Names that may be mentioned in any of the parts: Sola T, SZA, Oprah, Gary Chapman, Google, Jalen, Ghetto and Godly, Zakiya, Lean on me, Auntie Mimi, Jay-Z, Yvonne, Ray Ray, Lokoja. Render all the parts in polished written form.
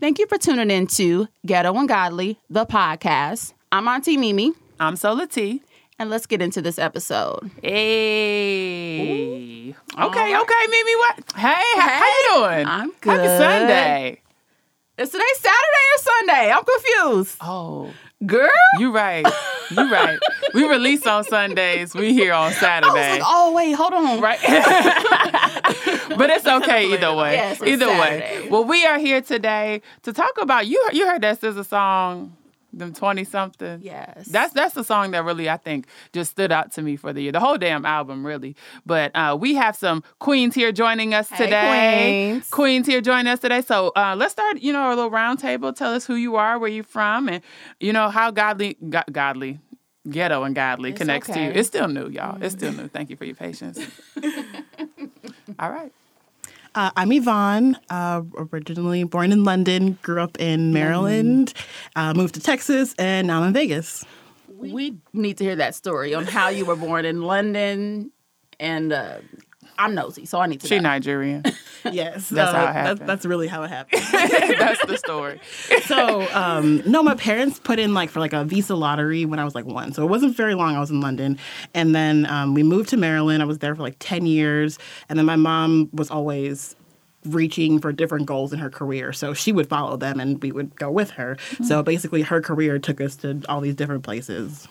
Thank you for tuning in to Ghetto and Godly, the podcast. I'm Auntie Mimi. I'm Sola T. And let's get into this episode. Hey. Ooh. Okay, okay, Mimi. What? Hey, how you doing? I'm good. Happy Sunday. Is today Saturday or Sunday? I'm confused. Oh. Girl? You're right. You're right. We release on Sundays. We here on Saturday. I was like, oh, wait, hold on. Right? But it's okay either way. Yes, either Saturday. Way. Well, we are here today to talk about, you heard that SZA song, them 20-something. Yes. That's the song that really, I think, just stood out to me for the year. The whole damn album, really. But we have some queens here joining us today. Queens here joining us today. So let's start, a little round table. Tell us who you are, where you're from, and, how Ghetto and Godly connects to you. It's still new, y'all. Mm-hmm. It's still new. Thank you for your patience. All right. I'm Yvonne, originally born in London, grew up in Maryland, moved to Texas, and now I'm in Vegas. We need to hear that story on how you were born in London, and I'm nosy, so I need to know. She's Nigerian. Yes. That's how it happened. That's really how it happened. That's the story. So, my parents put in, for a visa lottery when I was, 1. So it wasn't very long I was in London. And then we moved to Maryland. I was there for, 10 years. And then my mom was always reaching for different goals in her career. So she would follow them, and we would go with her. Mm-hmm. So basically her career took us to all these different places.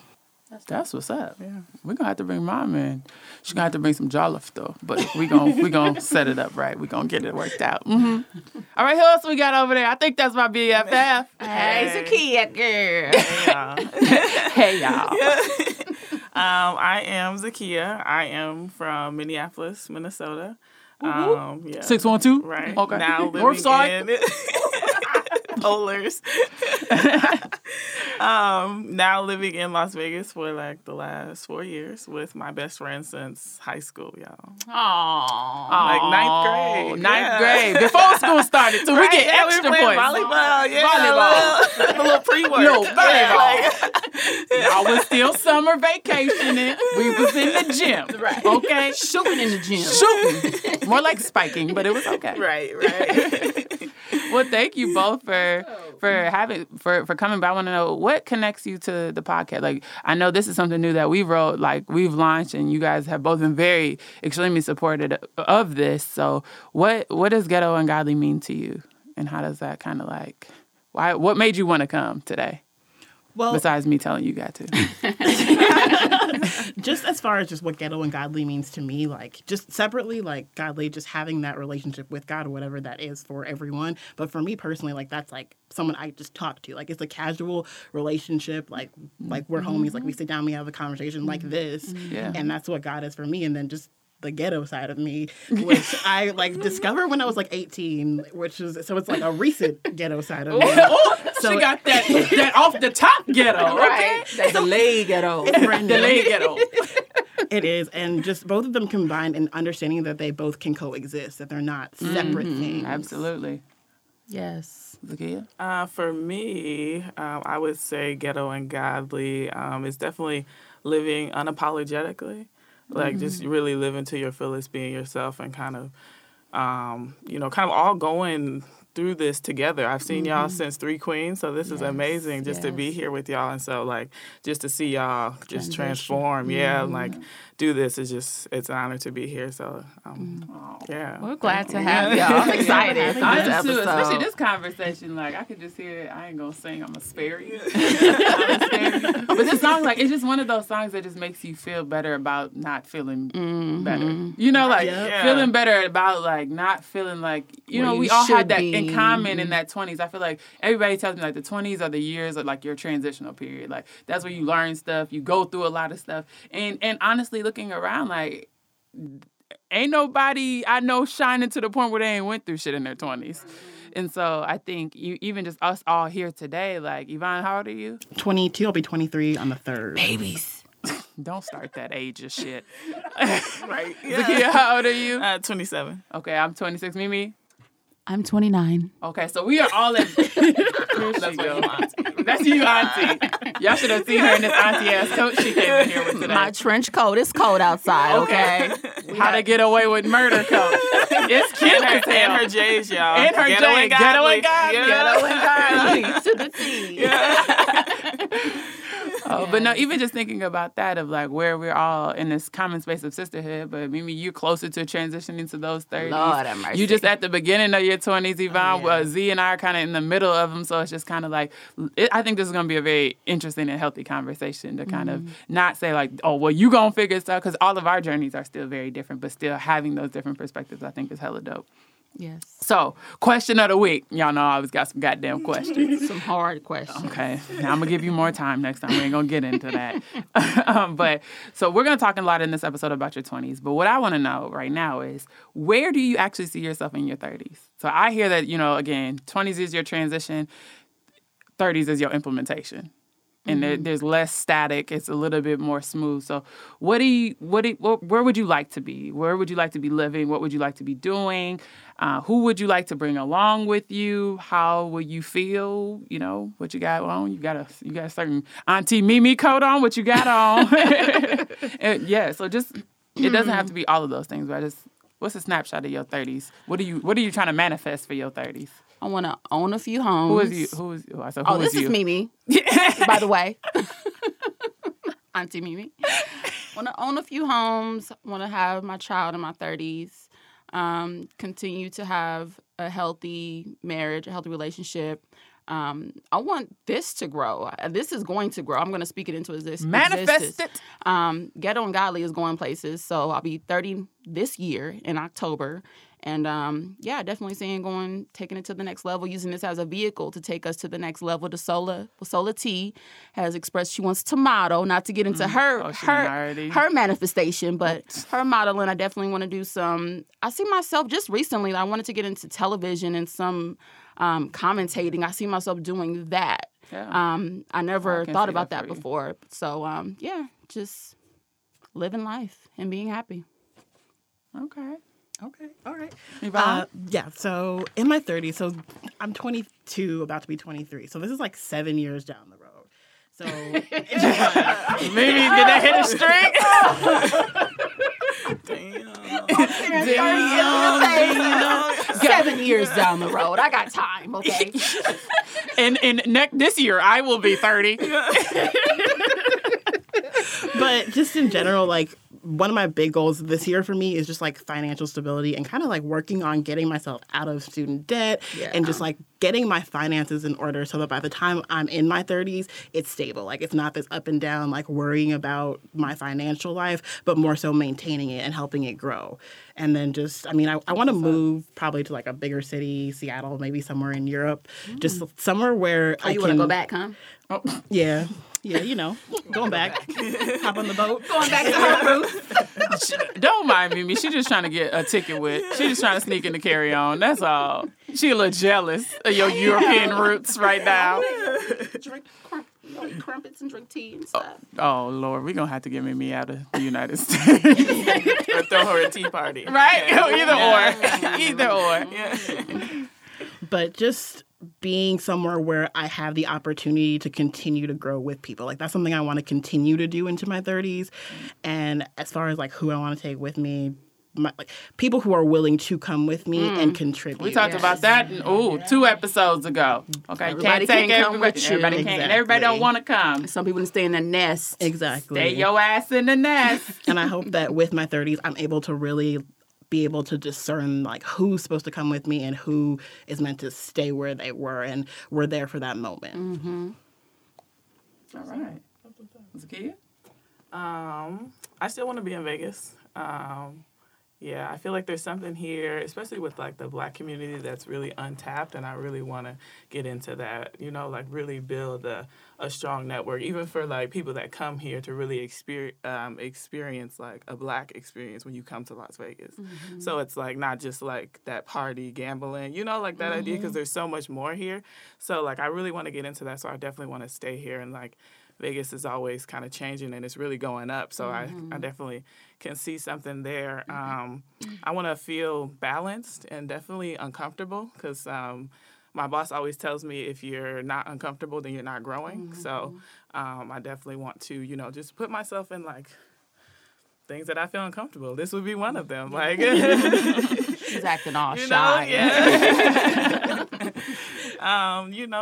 That's what's up. Yeah. We're going to have to bring Mom in. She's going to have to bring some jollof, though. But we're gonna set it up right. We're going to get it worked out. Mm-hmm. All right, who else we got over there? I think that's my BFF. Hey, Zakiya, girl. Hey, y'all. I am Zakiya. I am from Minneapolis, Minnesota. 612? Right. Okay. Now living in... Polars. Now living in Las Vegas for the last 4 years with my best friend since high school, y'all. Aww. Ninth grade. Before school started, so right? We get extra points. Volleyball, yeah. Volleyball. A little pre-work. No, volleyball. Yeah. Y'all was still summer vacationing. We was in the gym. Right. Okay. Shooting in the gym. Shooting. More like spiking, but it was okay. Right. Well, thank you both for coming. But I want to know what connects you to the podcast. I know this is something new that we wrote, we've launched, and you guys have both been very extremely supportive of this. So, what does Ghetto and Godly mean to you, and how does that kind of why? What made you want to come today? Well, besides me telling you got to. Just as far as just what Ghetto and Godly means to me, just separately, Godly, just having that relationship with God or whatever that is for everyone. But for me personally, that's someone I just talk to. It's a casual relationship. We're homies. We sit down, we have a conversation like this. Yeah. And that's what God is for me. And then just the ghetto side of me, which I discovered when I was 18, so it's a recent ghetto side of me. So she got that off the top ghetto, right? Okay? That delayed ghetto. Delayed ghetto. It is, and just both of them combined and understanding that they both can coexist, that they're not separate things. Absolutely. Yes. Zakiya? For me, I would say Ghetto and Godly is definitely living unapologetically. Just really living to your fullest, being yourself, and kind of, all going through this together. I've seen y'all since Three Queens, so this is amazing just to be here with y'all. And so, just to see y'all just transform, do this is it's an honor to be here. So, We're glad to have y'all. I'm excited. I'm too, especially this conversation. I could just hear it. I ain't gonna sing. I'm gonna spare you. But this song, it's just one of those songs that just makes you feel better about not feeling better. Feeling better about not feeling we all had that in common in that 20s. I feel like everybody tells me the 20s are the years of your transitional period. That's where you learn stuff, you go through a lot of stuff, and honestly, looking around, ain't nobody I know shining to the point where they ain't went through shit in their 20s. And so I think even just us all here today, Yvonne, how old are you? 22. I'll be 23 on the 3rd. Babies. Don't start that age of shit. Right. Yeah. Zakiya, how old are you? 27. Okay, I'm 26. Mimi? I'm 29. Okay, so we are all in. That's you, Auntie. That's you, Auntie. Y'all should have seen her in this Auntie ass coat she came in here with today. My trench coat. It's cold outside, okay? How to get away with murder coat. It's cute as hell. And her J's, y'all. And her J's. Ghetto and Godly. Ghetto and Godly. To the T. Yeah. Oh, yeah. But no, even just thinking about that of like where we're all in this common space of sisterhood, but Mimi, you're closer to transitioning to those 30s. Lord have mercy. You just at the beginning of your 20s, Yvonne, Z and I are kind of in the middle of them, so it's just kind of like, I think this is going to be a very interesting and healthy conversation to kind of not say like, oh, well, you going to figure stuff, because all of our journeys are still very different, but still having those different perspectives I think is hella dope. Yes. So, question of the week. Y'all know I always got some goddamn questions. Some hard questions. Okay. Now, I'm going to give you more time next time. We ain't going to get into that. So we're going to talk a lot in this episode about your 20s. But what I want to know right now is, where do you actually see yourself in your 30s? So I hear that, you know, again, 20s is your transition. 30s is your implementation. And there's less static. It's a little bit more smooth. So where would you like to be? Where would you like to be living? What would you like to be doing? Who would you like to bring along with you? How will you feel? You know, what you got on? You got a certain Auntie Mimi coat on, what you got on. So just, it doesn't have to be all of those things, but what's a snapshot of your 30s? What are you trying to manifest for your 30s? I want to own a few homes. This is Mimi, by the way. Auntie Mimi. Want to own a few homes. Want to have my child in my 30s. Continue to have a healthy marriage, a healthy relationship. I want this to grow. This is going to grow. I'm going to speak it into existence. Manifest it. Ghetto and Godly is going places. So I'll be 30 this year in October. And, definitely seeing taking it to the next level, using this as a vehicle to take us to the next level. The Sola T has expressed she wants to model, not to get into her manifestation, but her modeling. I definitely want to do some. I see myself just recently, I wanted to get into television and some commentating. I see myself doing that. Yeah. I never thought about that before. So, just living life and being happy. Okay. All right. So in my 30s, so I'm 22, about to be 23. So this is like 7 years down the road. So maybe did that hit a string? Damn. 7 years down the road. I got time, okay? And this year, I will be 30. But just in general, like, one of my big goals this year for me is just, like, financial stability and kind of, like, working on getting myself out of student debt and just, like, getting my finances in order so that by the time I'm in my 30s, it's stable. Like, it's not this up and down, like, worrying about my financial life, but more so maintaining it and helping it grow. And then just, I mean, I want to move probably to, like, a bigger city, Seattle, maybe somewhere in Europe, just somewhere where I can... you want to go back, huh? Oh, yeah. Yeah, you know, going back, hop on the boat, going back to her roots. Don't mind Mimi. She's just trying to get a ticket with. She's just trying to sneak in the carry on. That's all. She a little jealous of your European roots right now. Drink crumpets and drink tea and stuff. Oh Lord, we're going to have to get Mimi out of the United States. Or throw her a tea party. Right? Either or. Yeah. But just... being somewhere where I have the opportunity to continue to grow with people. Like, that's something I want to continue to do into my 30s. And as far as, like, who I want to take with me, people who are willing to come with me and contribute. We talked about that two episodes ago. Okay, everybody can't come with you. Everybody can't, and everybody don't want to come. Some people stay in the nest. Exactly. Stay your ass in the nest. And I hope that with my 30s, I'm able to really... be able to discern, like, who's supposed to come with me and who is meant to stay where they were and we're there for that moment. Mm-hmm. All right. Zakiya? I still want to be in Vegas. I feel like there's something here, especially with, like, the Black community that's really untapped, and I really want to get into that, you know, like, really build a strong network, even for, like, people that come here to really experience, like, a Black experience when you come to Las Vegas. Mm-hmm. So it's, like, not just, like, that party gambling, you know, like, that idea, because there's so much more here. So, like, I really want to get into that, so I definitely want to stay here and, like, Vegas is always kind of changing, and it's really going up. So I definitely can see something there. I want to feel balanced and definitely uncomfortable, because my boss always tells me if you're not uncomfortable, then you're not growing. Mm-hmm. So I definitely want to, you know, just put myself in, like, things that I feel uncomfortable. This would be one of them. Like... She's acting all shy. Yeah.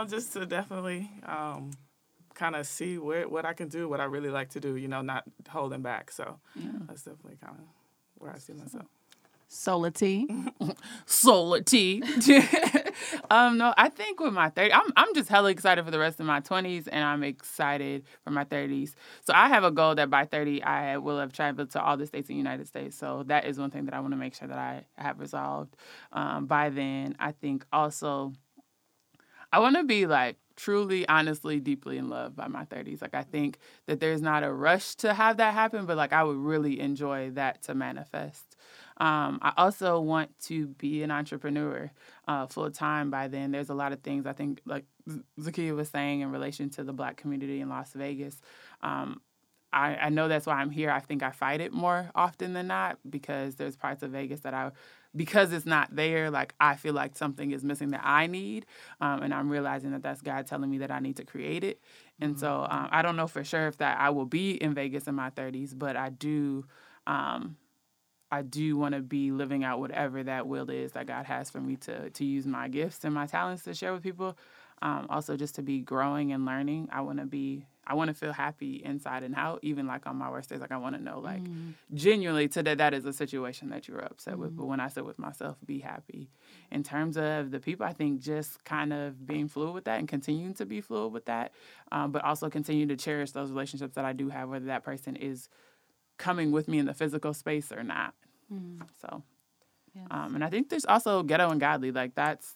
Just to definitely kind of see what I can do, what I really like to do, not holding back. So that's definitely kind of where I see myself. Sola T. Sola T. No, I think with my 30s, I'm just hella excited for the rest of my 20s, and I'm excited for my 30s. So I have a goal that by 30, I will have traveled to all the states in the United States. So that is one thing that I want to make sure that I have resolved by then. I think also I want to be truly, honestly, deeply in love by my 30s. I think that there's not a rush to have that happen, but I would really enjoy that to manifest. I also want to be an entrepreneur full-time by then. There's a lot of things I think, like Zakiya was saying, in relation to the Black community in Las Vegas. I know that's why I'm here. I think I fight it more often than not, because there's parts of Vegas that because it's not there, I feel like something is missing that I need. And I'm realizing that that's God telling me that I need to create it. And so I don't know for sure if that I will be in Vegas in my 30s, but I do want to be living out whatever that will is that God has for me to use my gifts and my talents to share with people. Also, just to be growing and learning. I want to feel happy inside and out, even on my worst days. I want to know, genuinely today, that is a situation that you're upset with. But when I sit with myself, be happy. In terms of the people, I think just kind of being fluid with that and continuing to be fluid with that, but also continue to cherish those relationships that I do have, whether that person is coming with me in the physical space or not. So, yes. And I think there's also Ghetto and Godly. That's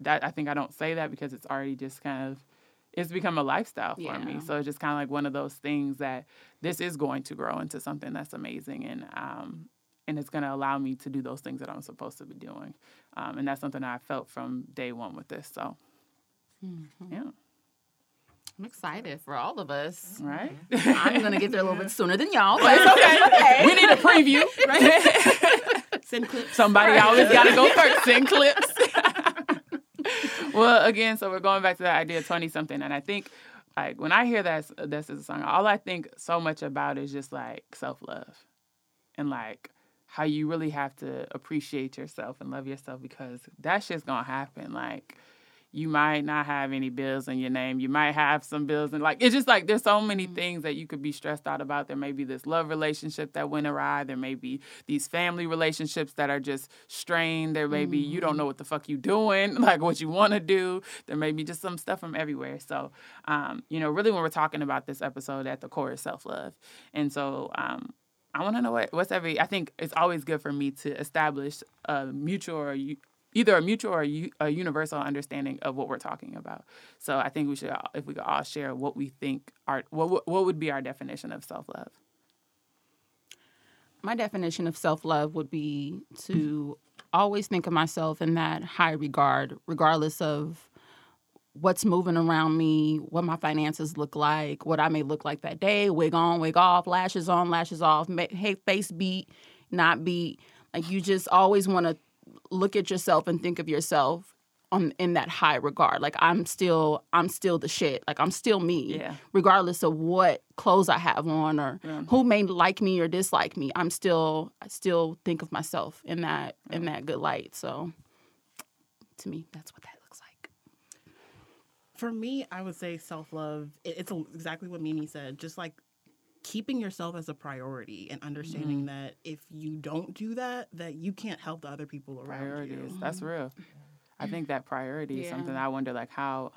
that. I think I don't say that because it's already just kind of, it's become a lifestyle for me. So it's just kind of one of those things that this is going to grow into something that's amazing. And it's going to allow me to do those things that I'm supposed to be doing. And that's something that I felt from day one with this. So, yeah. I'm excited for all of us. Right? I'm going to get there a little bit sooner than y'all, but it's okay. We need a preview, right? Send clips. Somebody always got to go first. Send clips. Well, again, so we're going back to that idea of 20-something. And I think, when I hear that's a song, all I think so much about is just, self-love. And, how you really have to appreciate yourself and love yourself, because that shit's going to happen, You might not have any bills in your name. You might have some bills. And, it's just, there's so many things that you could be stressed out about. There may be this love relationship that went awry. There may be these family relationships that are just strained. There may be you don't know what the fuck you doing, what you want to do. There may be just some stuff from everywhere. So, really when we're talking about this episode, at the core is self-love. And so I want to know I think it's always good for me to establish a mutual or either a mutual or a universal understanding of what we're talking about. So I think we should, if we could all share what we think, what would be our definition of self-love? My definition of self-love would be to always think of myself in that high regard, regardless of what's moving around me, what my finances look like, what I may look like that day, wig on, wig off, lashes on, lashes off, face beat, not beat. You just always want to look at yourself and think of yourself in that high regard. I'm still the shit. I'm still me, regardless of what clothes I have on or who may like me or dislike me. I still think of myself in that in that good light. So, to me, that's what that looks like. For me, I would say self-love. It's exactly what Mimi said. Just keeping yourself as a priority and understanding that if you don't do that you can't help the other people around you. That's real. I think that priority is something I wonder, how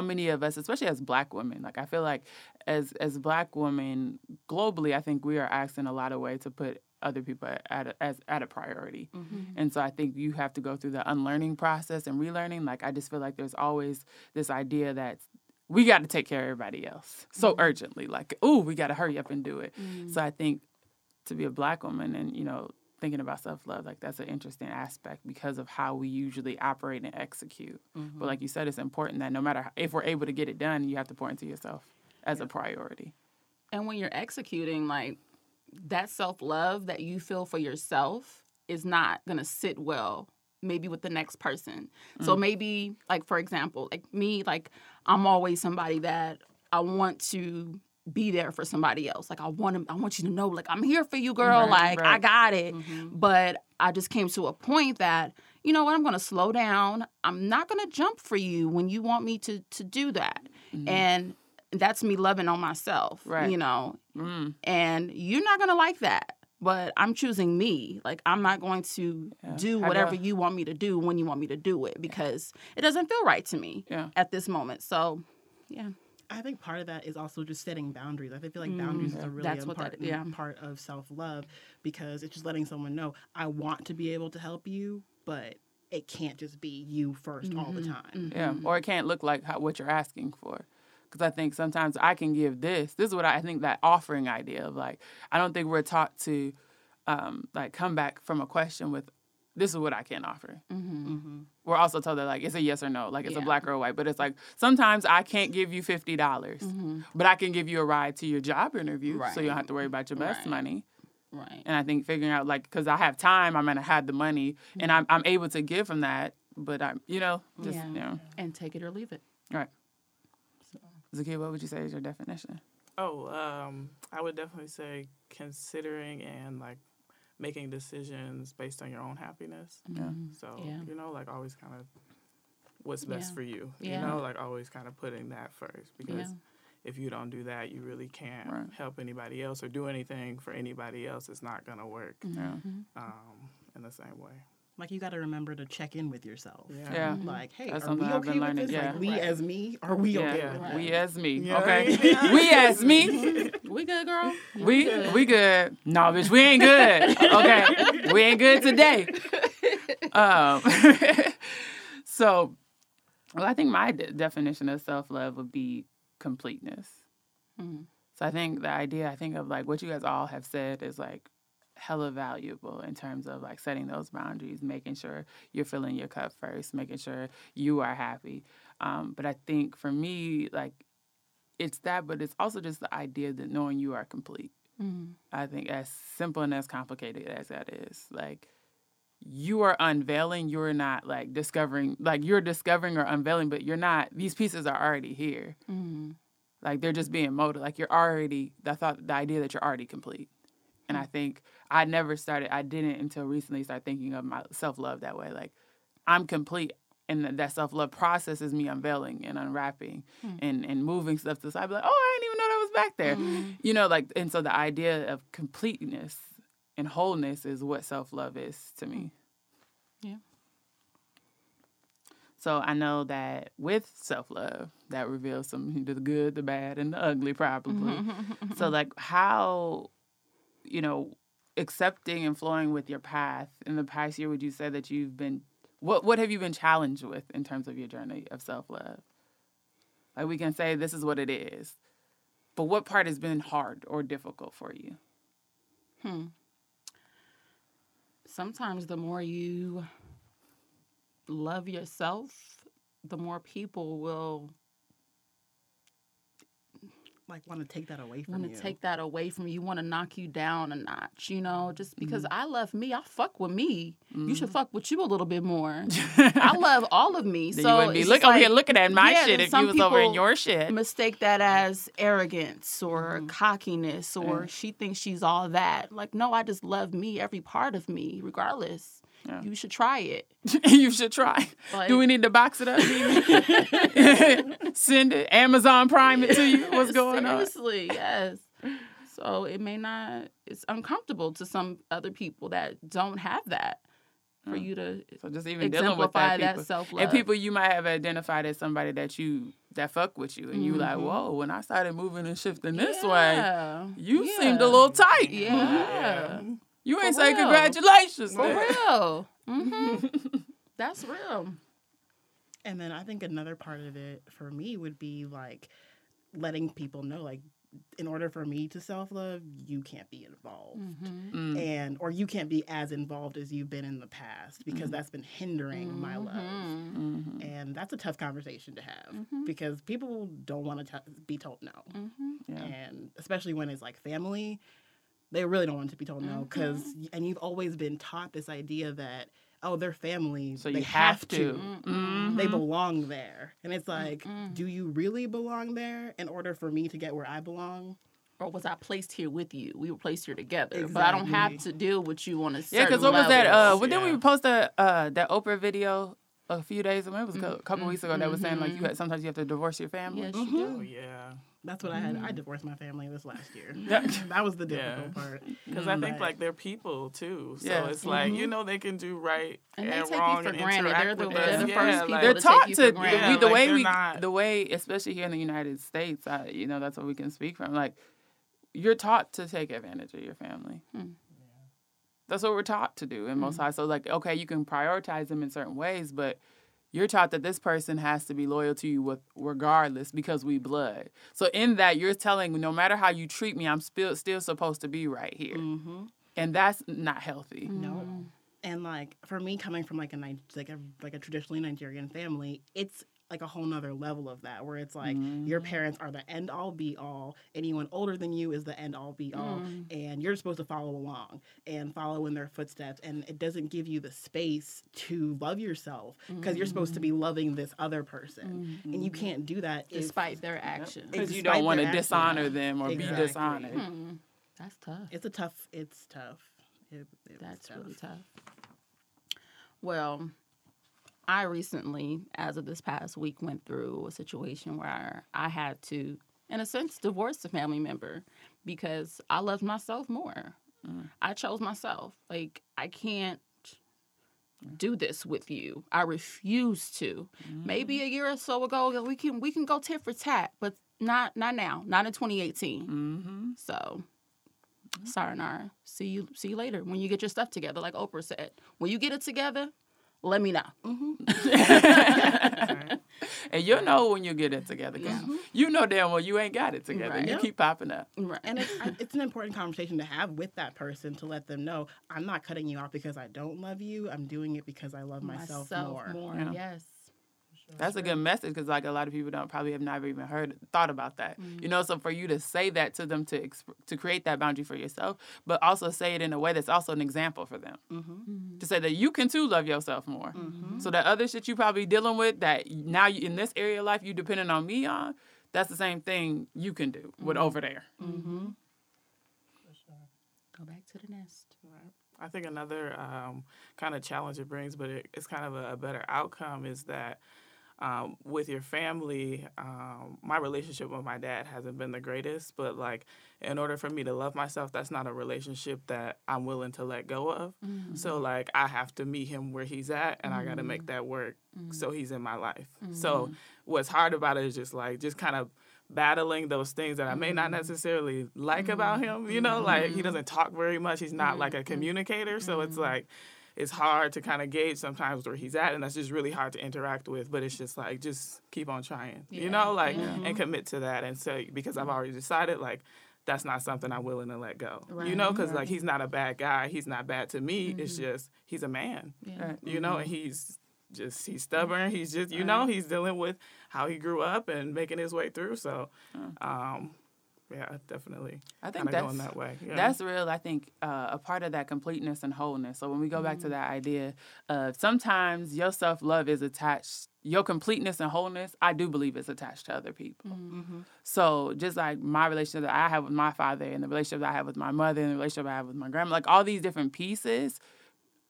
many of us, especially as Black women, I feel like as Black women globally, I think we are asked in a lot of ways to put other people at a priority. And so I think you have to go through the unlearning process and relearning. I just feel like there's always this idea that we got to take care of everybody else so urgently. We got to hurry up and do it. So I think to be a Black woman and, thinking about self-love, that's an interesting aspect because of how we usually operate and execute. But you said, it's important that no matter if we're able to get it done, you have to pour into yourself as a priority. And when you're executing, that self-love that you feel for yourself is not going to sit well maybe with the next person. So maybe, for example, me, I'm always somebody that I want to be there for somebody else. Like, I want you to know, like, I'm here for you, girl. Right, like, right. I got it. Mm-hmm. But I just came to a point that, you know what, I'm going to slow down. I'm not going to jump for you when you want me to do that. Mm-hmm. And that's me loving on myself, right. You know. Mm. And you're not going to like that. But I'm choosing me. Like, I'm not going to do whatever you want me to do when you want me to do it because it doesn't feel right to me at this moment. So, I think part of that is also just setting boundaries. I feel like boundaries is a really important part of self-love because it's just letting someone know, I want to be able to help you, but it can't just be you first all the time. Yeah, or it can't look like what you're asking for. Because I think sometimes I can give this. This is what I think that offering idea of, like, I don't think we're taught to, like, come back from a question with, this is what I can offer. Mm-hmm. Mm-hmm. We're also told that, like, it's a yes or no. Like, it's a black or a white. But it's like, sometimes I can't give you $50, but I can give you a ride to your job interview so you don't have to worry about your bus money. Right. And I think figuring out, like, because I have time, I'm going to have the money, and I'm able to give from that. But, I'm, you know, just, you know. And take it or leave it. Right. Zakiya, what would you say is your definition? Oh, I would definitely say considering and, like, making decisions based on your own happiness. Yeah. So, you know, like, always kind of what's best for you. You know, like, always kind of putting that first. Because if you don't do that, you really can't help anybody else or do anything for anybody else. It's not going to work in the same way. Like, you got to remember to check in with yourself. Yeah. Like, hey, that's are we okay with this? Yeah. Like, we as me? Are we okay with that? We as me. Yeah. Okay. Yeah. We as me. We good, girl? We good. No, bitch, we ain't good. Okay. We ain't good today. So, well, I think my definition of self-love would be completeness. Mm-hmm. So I think the idea, of, like, what you guys all have said is, like, hella valuable in terms of, like, setting those boundaries, making sure you're filling your cup first, making sure you are happy. But I think for me, like, it's that, but it's also just the idea that knowing you are complete. Mm-hmm. I think as simple and as complicated as that is, like, you are unveiling, you're not, like, discovering, like, you're discovering or unveiling, but you're not, these pieces are already here. Mm-hmm. Like, they're just being molded. Like, you're already, the idea that you're already complete. And I think I didn't until recently start thinking of my self-love that way. Like, I'm complete. And that self-love process is me unveiling and unwrapping and moving stuff to the side. I'd be like, oh, I didn't even know that was back there. Mm-hmm. You know, like, and so the idea of completeness and wholeness is what self-love is to me. Yeah. So I know that with self-love, that reveals some the good, the bad, and the ugly probably. Mm-hmm. So, like, how, you know, accepting and flowing with your path in the past year, would you say that you've been, what have you been challenged with in terms of your journey of self-love? Like, we can say this is what it is, but what part has been hard or difficult for you? Sometimes the more you love yourself, the more people will, like, want to take that away from you. Want to knock you down a notch, you know? Just because I love me, I fuck with me. Mm-hmm. You should fuck with you a little bit more. I love all of me. Then so you wouldn't be over here looking at my shit if you was over in your shit. Mistake that as arrogance or cockiness or she thinks she's all that. Like, no, I just love me, every part of me, regardless. Yeah. You should try it. You should try. Like, do we need to box it up? Send it, Amazon Prime it to you. What's going on? Seriously, yes. So it may not, it's uncomfortable to some other people that don't have that for you to so just even exemplify dealing with that self-love. And people you might have identified as somebody that you, that fuck with you. And you like, whoa, when I started moving and shifting this way, you seemed a little tight. Yeah. You ain't say congratulations. For real. Mm-hmm. That's real. And then I think another part of it for me would be, like, letting people know, like, in order for me to self-love, you can't be involved. Mm-hmm. Or you can't be as involved as you've been in the past because that's been hindering my love. Mm-hmm. And that's a tough conversation to have because people don't want to be told no. Mm-hmm. Yeah. And especially when it's, like, family. They really don't want to be told no because, and you've always been taught this idea that oh, they're family. So they have to. Mm-hmm. They belong there. And it's like, mm-hmm. do you really belong there in order for me to get where I belong? Or was I placed here with you? We were placed here together. Exactly. But I don't have to deal with you on a certain level. Yeah, because what was that? Didn't we post that Oprah video a few days ago? It was a couple weeks ago that was saying, like, sometimes you have to divorce your family. Yes, you do. Oh, yeah. That's what I had. I divorced my family this last year. That was the difficult part. Because I think, like, they're people, too. So it's like, you know, they can do right and wrong and interact with us. They're the first people they're taught to. The way, especially here in the United States, you know, that's what we can speak from. Like, you're taught to take advantage of your family. Hmm. Yeah. That's what we're taught to do in most households. So, like, okay, you can prioritize them in certain ways, but you're taught that this person has to be loyal to you regardless because we blood. So in that, you're telling, no matter how you treat me, I'm still supposed to be right here. Mm-hmm. And that's not healthy. No. And, like, for me, coming from, like, a traditionally Nigerian family, it's like a whole nother level of that, where it's like your parents are the end all be all. Anyone older than you is the end all be all. And you're supposed to follow along and follow in their footsteps. And it doesn't give you the space to love yourself because you're supposed to be loving this other person. And you can't do that despite their actions. Because you don't want to dishonor them or be dishonored. Mm-hmm. That's tough. It's tough. That's really tough. Well, I recently, as of this past week, went through a situation where I had to, in a sense, divorce a family member because I loved myself more. I chose myself. Like, I can't do this with you. I refuse to. Maybe a year or so ago, we can go tit for tat, but not now. Not in 2018. Mm-hmm. So, sayonara. See you later when you get your stuff together, like Oprah said. When you get it together, let me know. Mm-hmm. And you'll know when you get it together. You know damn well you ain't got it together. Right. You keep popping up. Right. And it's an important conversation to have with that person to let them know, I'm not cutting you off because I don't love you. I'm doing it because I love myself more. Yeah. Yes. That's a good message because, like, a lot of people have never even thought about that. Mm-hmm. You know, so for you to say that to them, to create that boundary for yourself, but also say it in a way that's also an example for them. Mm-hmm. Mm-hmm. To say that you can, too, love yourself more. Mm-hmm. So that other shit you probably dealing with that now you, in this area of life you depending on me on, that's the same thing you can do with over there. Mm-hmm. For sure. Go back to the nest. Right. I think another kind of challenge it brings, but it's kind of a better outcome, is that with your family, my relationship with my dad hasn't been the greatest, but, like, in order for me to love myself, that's not a relationship that I'm willing to let go of. Mm-hmm. So, like, I have to meet him where he's at, and I got to make that work so he's in my life. Mm-hmm. So what's hard about it is just kind of battling those things that I may not necessarily like about him, you know? Like, he doesn't talk very much. He's not, like, a communicator, so it's, like, it's hard to kind of gauge sometimes where he's at, and that's just really hard to interact with. But it's just like, just keep on trying, you know, like, and commit to that. And so, because I've already decided, like, that's not something I'm willing to let go, you know, because, like, he's not a bad guy. He's not bad to me. It's just, he's a man, you know, and he's stubborn. He's just, you know, he's dealing with how he grew up and making his way through. So, yeah, definitely. I think that's going that way. Yeah. That's real. I think a part of that completeness and wholeness. So when we go back to that idea of sometimes your self-love is attached, your completeness and wholeness, I do believe it's attached to other people. Mm-hmm. So just like my relationship that I have with my father and the relationship that I have with my mother and the relationship I have with my grandma, like all these different pieces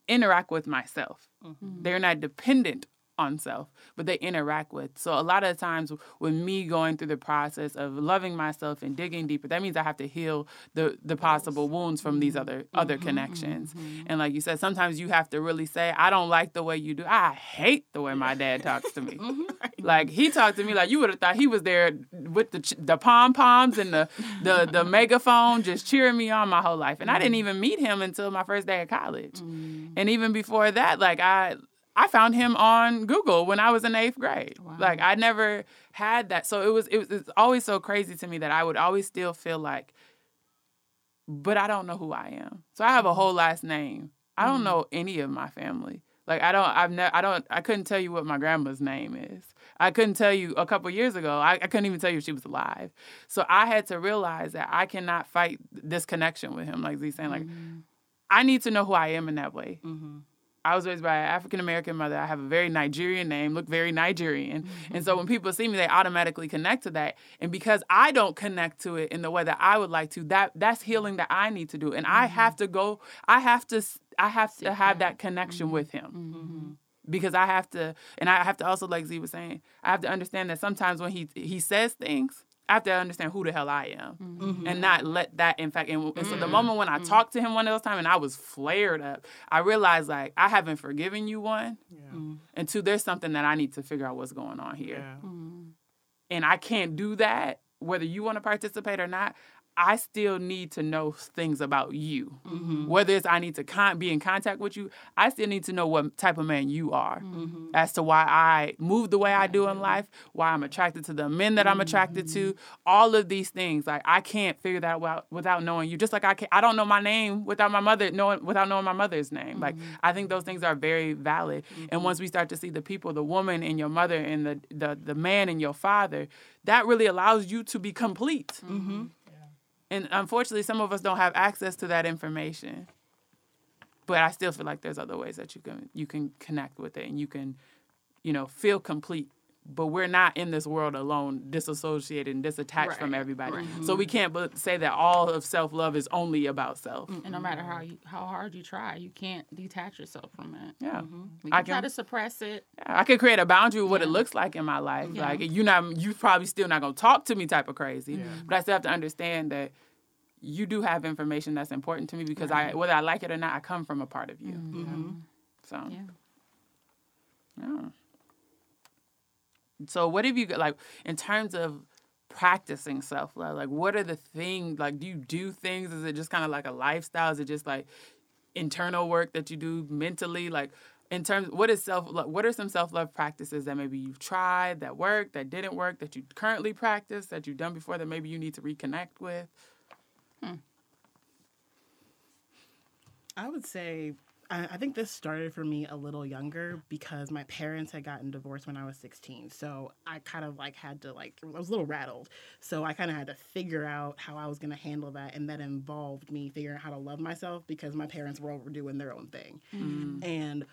interact with myself. Mm-hmm. They're not dependent on self, but they interact with. So a lot of times with me going through the process of loving myself and digging deeper, that means I have to heal the possible wounds from these other connections. Mm-hmm. And like you said, sometimes you have to really say, I don't like the way you do. I hate the way my dad talks to me. Like, he talked to me like you would have thought he was there with the pom-poms and the megaphone just cheering me on my whole life. And I didn't even meet him until my first day of college. Mm-hmm. And even before that, like, I found him on Google when I was in 8th grade. Wow. Like, I never had that. So it was always so crazy to me that I would always still feel like, but I don't know who I am. So I have a whole last name. I don't know any of my family. Like, I couldn't tell you what my grandma's name is. I couldn't tell you a couple years ago. I couldn't even tell you if she was alive. So I had to realize that I cannot fight this connection with him. Like Z saying, like, I need to know who I am in that way. Mm-hmm. I was raised by an African-American mother. I have a very Nigerian name, look very Nigerian. Mm-hmm. And so when people see me, they automatically connect to that. And because I don't connect to it in the way that I would like to, that's healing that I need to do. And mm-hmm. I have to have that connection mm-hmm. with him. Mm-hmm. Because I have to also, like Z was saying, I have to understand that sometimes when he says things, I have to understand who the hell I am mm-hmm. and not let that, in fact, and so the moment when I mm-hmm. talked to him one of those times and I was flared up, I realized, like, I haven't forgiven you, one, yeah. mm-hmm. and two, there's something that I need to figure out what's going on here. Yeah. Mm-hmm. And I can't do that, whether you want to participate or not. I still need to know things about you. Mm-hmm. Whether it's I need to be in contact with you, I still need to know what type of man you are mm-hmm. as to why I move the way I do in life, why I'm attracted to the men that I'm attracted mm-hmm. to, all of these things. Like, I can't figure that out without knowing you. Just like I don't know my name without knowing my mother's name. Mm-hmm. Like, I think those things are very valid. Mm-hmm. And once we start to see the people, the woman in your mother and the man in your father, that really allows you to be complete. Mm-hmm. And unfortunately, some of us don't have access to that information. But I still feel like there's other ways that you can connect with it and you can, feel complete. But we're not in this world alone, disassociated and disattached right. from everybody. Right. Mm-hmm. So we can't say that all of self-love is only about self. Mm-hmm. And no matter how hard you try, you can't detach yourself from it. Yeah, mm-hmm. I can try to suppress it. Yeah, I can create a boundary with what yeah. it looks like in my life. Yeah. Like, you probably still not gonna talk to me, type of crazy. Yeah. But I still have to understand that you do have information that's important to me because right. Whether I like it or not, I come from a part of you. Mm-hmm. So. Yeah. Yeah. So what have you, like, in terms of practicing self-love, like, what are the things, like, do you do things? Is it just kind of like a lifestyle? Is it just, like, internal work that you do mentally? Like, in terms, what are some self-love practices that maybe you've tried, that worked, that didn't work, that you currently practice, that you've done before, that maybe you need to reconnect with? I would say... I think this started for me a little younger because my parents had gotten divorced when I was 16. So I kind of I was a little rattled. So I kind of had to figure out how I was going to handle that. And that involved me figuring out how to love myself because my parents were doing their own thing. Mm-hmm. And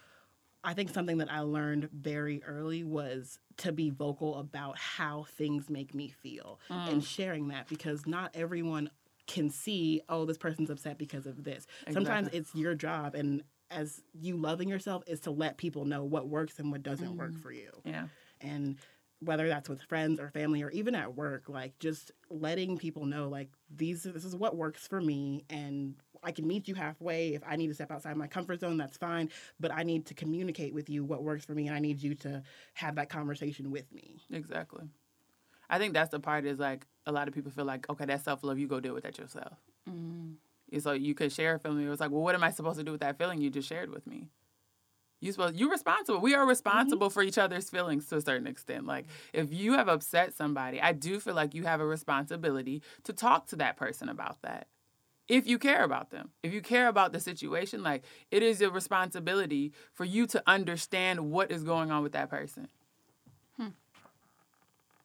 I think something that I learned very early was to be vocal about how things make me feel and sharing that because not everyone can see, oh, this person's upset because of this. Exactly. Sometimes it's your job and as you loving yourself is to let people know what works and what doesn't work for you. Yeah. And whether that's with friends or family or even at work, like just letting people know, like, this is what works for me and I can meet you halfway. If I need to step outside my comfort zone, that's fine. But I need to communicate with you what works for me and I need you to have that conversation with me. Exactly. I think that's the part is like a lot of people feel like, okay, that's self-love. You go deal with that yourself. Mm-hmm. So you could share a feeling. It was like, well, what am I supposed to do with that feeling you just shared with me? You're responsible. We are responsible for each other's feelings to a certain extent. Like, if you have upset somebody, I do feel like you have a responsibility to talk to that person about that. If you care about them, if you care about the situation, like, it is your responsibility for you to understand what is going on with that person.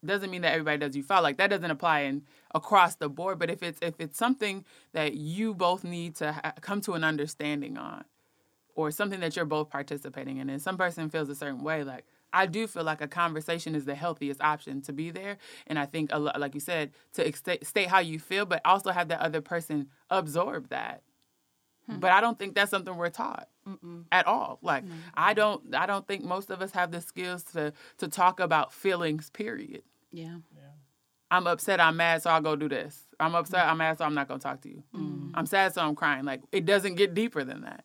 Doesn't mean that everybody does you foul. Like, that doesn't apply across the board. But if it's something that you both need to come to an understanding on or something that you're both participating in and some person feels a certain way, like, I do feel like a conversation is the healthiest option to be there. And I think, like you said, to state how you feel, but also have the other person absorb that. But I don't think that's something we're taught at all. Like, I don't think most of us have the skills to talk about feelings, period. Yeah. I'm upset, I'm mad, so I'll go do this. I'm upset, I'm mad, so I'm not going to talk to you. I'm sad, so I'm crying. Like, it doesn't get deeper than that.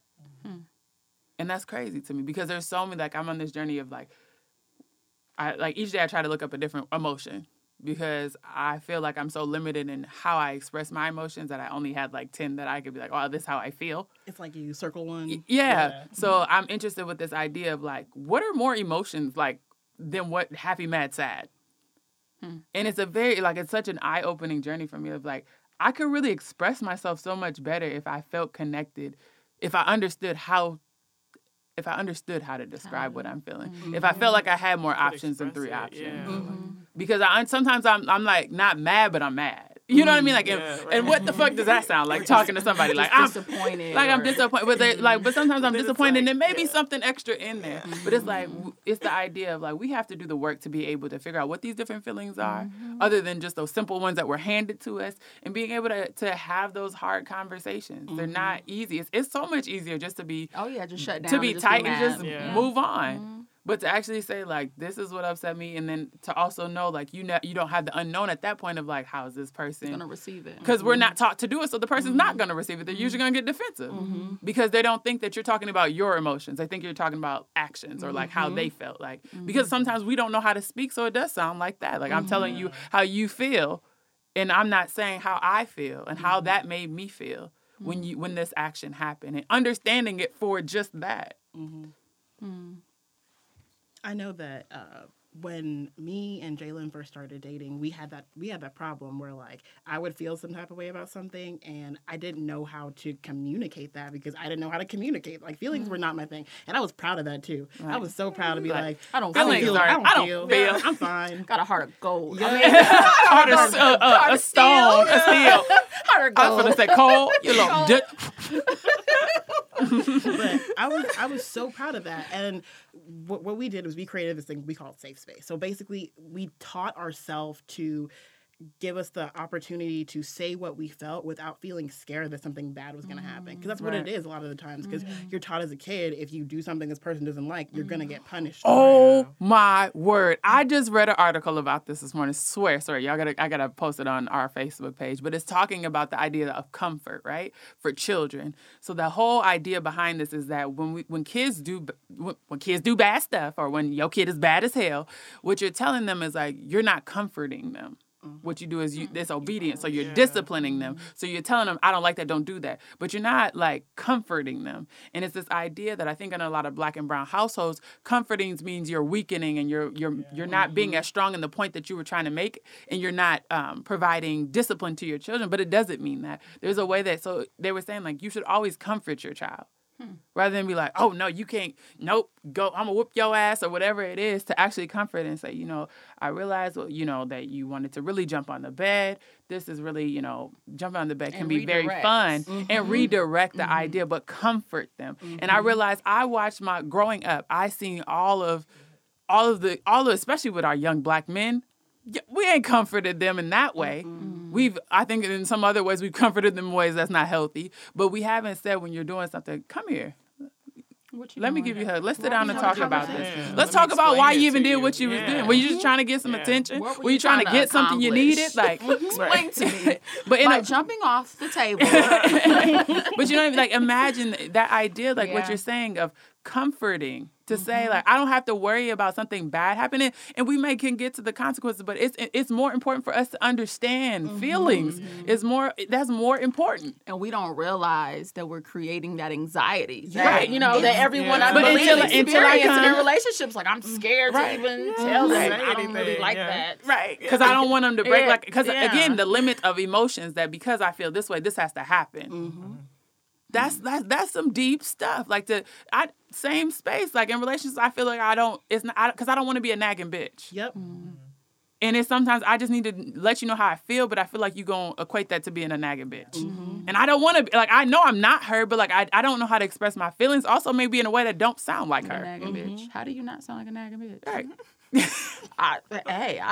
And that's crazy to me because there's so many, like, I'm on this journey of, like, each day I try to look up a different emotion. Because I feel like I'm so limited in how I express my emotions that I only had, like, 10 that I could be like, oh, this is how I feel. It's like you circle one. Yeah. So I'm interested with this idea of, like, what are more emotions, like, than what happy, mad, sad? And it's a very, like, it's such an eye-opening journey for me of, like, I could really express myself so much better if I felt connected, if I understood how to describe what I'm feeling, if I felt like I had more options than three options. Yeah. Because sometimes I'm like, not mad, but I'm mad. You know what I mean? Like, and what the fuck does that sound like? Talking to somebody like I'm disappointed, like I'm disappointed, but they like, but sometimes I'm disappointed, like, and there may be something extra in there. Mm-hmm. But it's like it's the idea of like we have to do the work to be able to figure out what these different feelings are, mm-hmm. other than just those simple ones that were handed to us, and being able to have those hard conversations. Mm-hmm. They're not easy. It's so much easier just to be just shut down, to be tight and just move on. Mm-hmm. But to actually say, like, this is what upset me, and then to also know, like, you don't have the unknown at that point of, like, how is this person going to receive it? Because mm-hmm. we're not taught to do it, so the person's mm-hmm. not going to receive it. They're mm-hmm. usually going to get defensive mm-hmm. because they don't think that you're talking about your emotions. They think you're talking about actions or, like, mm-hmm. how they felt. Like, mm-hmm. because sometimes we don't know how to speak, so it does sound like that. Like, mm-hmm. I'm telling you how you feel, and I'm not saying how I feel and mm-hmm. how that made me feel mm-hmm. when this action happened, and understanding it for just that. Mm-hmm. Mm-hmm. I know that when me and Jalen first started dating, we had that problem where, like, I would feel some type of way about something, and I didn't know how to communicate that because I didn't know how to communicate. Like, feelings mm-hmm. were not my thing, and I was proud of that too. Right. I was so proud to be like I don't feel. I'm fine. Got a heart of gold. Yeah. I mean, heart of stone. A steel. Heart of gold. I was gonna say cold. You know. But I was so proud of that. And what we did was we created this thing we called safe space. So basically, we taught ourselves to give us the opportunity to say what we felt without feeling scared that something bad was going to happen. Because that's what it is a lot of the times. Because you're taught as a kid, if you do something this person doesn't like, you're going to get punished. Oh, my word. I just read an article about this morning. Sorry, y'all I gotta post it on our Facebook page. But it's talking about the idea of comfort, right, for children. So the whole idea behind this is that when kids do bad stuff, or when your kid is bad as hell, what you're telling them is, like, you're not comforting them. Mm-hmm. What you do is it's obedience, so you're disciplining them. So you're telling them, I don't like that, don't do that. But you're not, like, comforting them. And it's this idea that I think in a lot of Black and brown households, comforting means you're weakening and you're not being as strong in the point that you were trying to make, and you're not providing discipline to your children. But it doesn't mean that. There's a way that, so they were saying, like, you should always comfort your child. Rather than be like, oh, no, you can't, nope, go, I'm going to whoop your ass or whatever it is, to actually comfort and say, you know, I realize, well, you know, that you wanted to really jump on the bed. This is really, you know, jumping on the bed can be very fun and redirect the idea, but comfort them. Mm-hmm. And I realized I watched growing up, I seen all of, especially with our young Black men, we ain't comforted them in that way. Mm-hmm. I think in some other ways, we've comforted them in ways that's not healthy. But we haven't said, when you're doing something, come here. Let me give you a hug. Let's sit down and talk about this. Yeah. Let's talk about why you even did what you was doing. Were you just trying to get some attention? Were you trying to get something you needed? Like, explain to me. But by jumping off the table. But you know, like, imagine that idea, like what you're saying of comforting. To say, like, I don't have to worry about something bad happening, and we can get to the consequences, but it's more important for us to understand feelings. That's more important, and we don't realize that we're creating that anxiety, that, you know, that everyone I believe experiences in relationships. Like, I'm scared to even tell them I don't really like that, because I don't want them to break. Like, because again, the limit of emotions that because I feel this way, this has to happen. Mm-hmm. That's some deep stuff. Like, same space. Like, in relationships, I feel like because I don't want to be a nagging bitch. Yep. Mm-hmm. And it's sometimes I just need to let you know how I feel, but I feel like you're going to equate that to being a nagging bitch. Mm-hmm. And I don't want to be, like, I know I'm not her, but, like, I don't know how to express my feelings. Also, maybe in a way that don't sound like her. A nagging bitch. How do you not sound like a nagging bitch? Right. I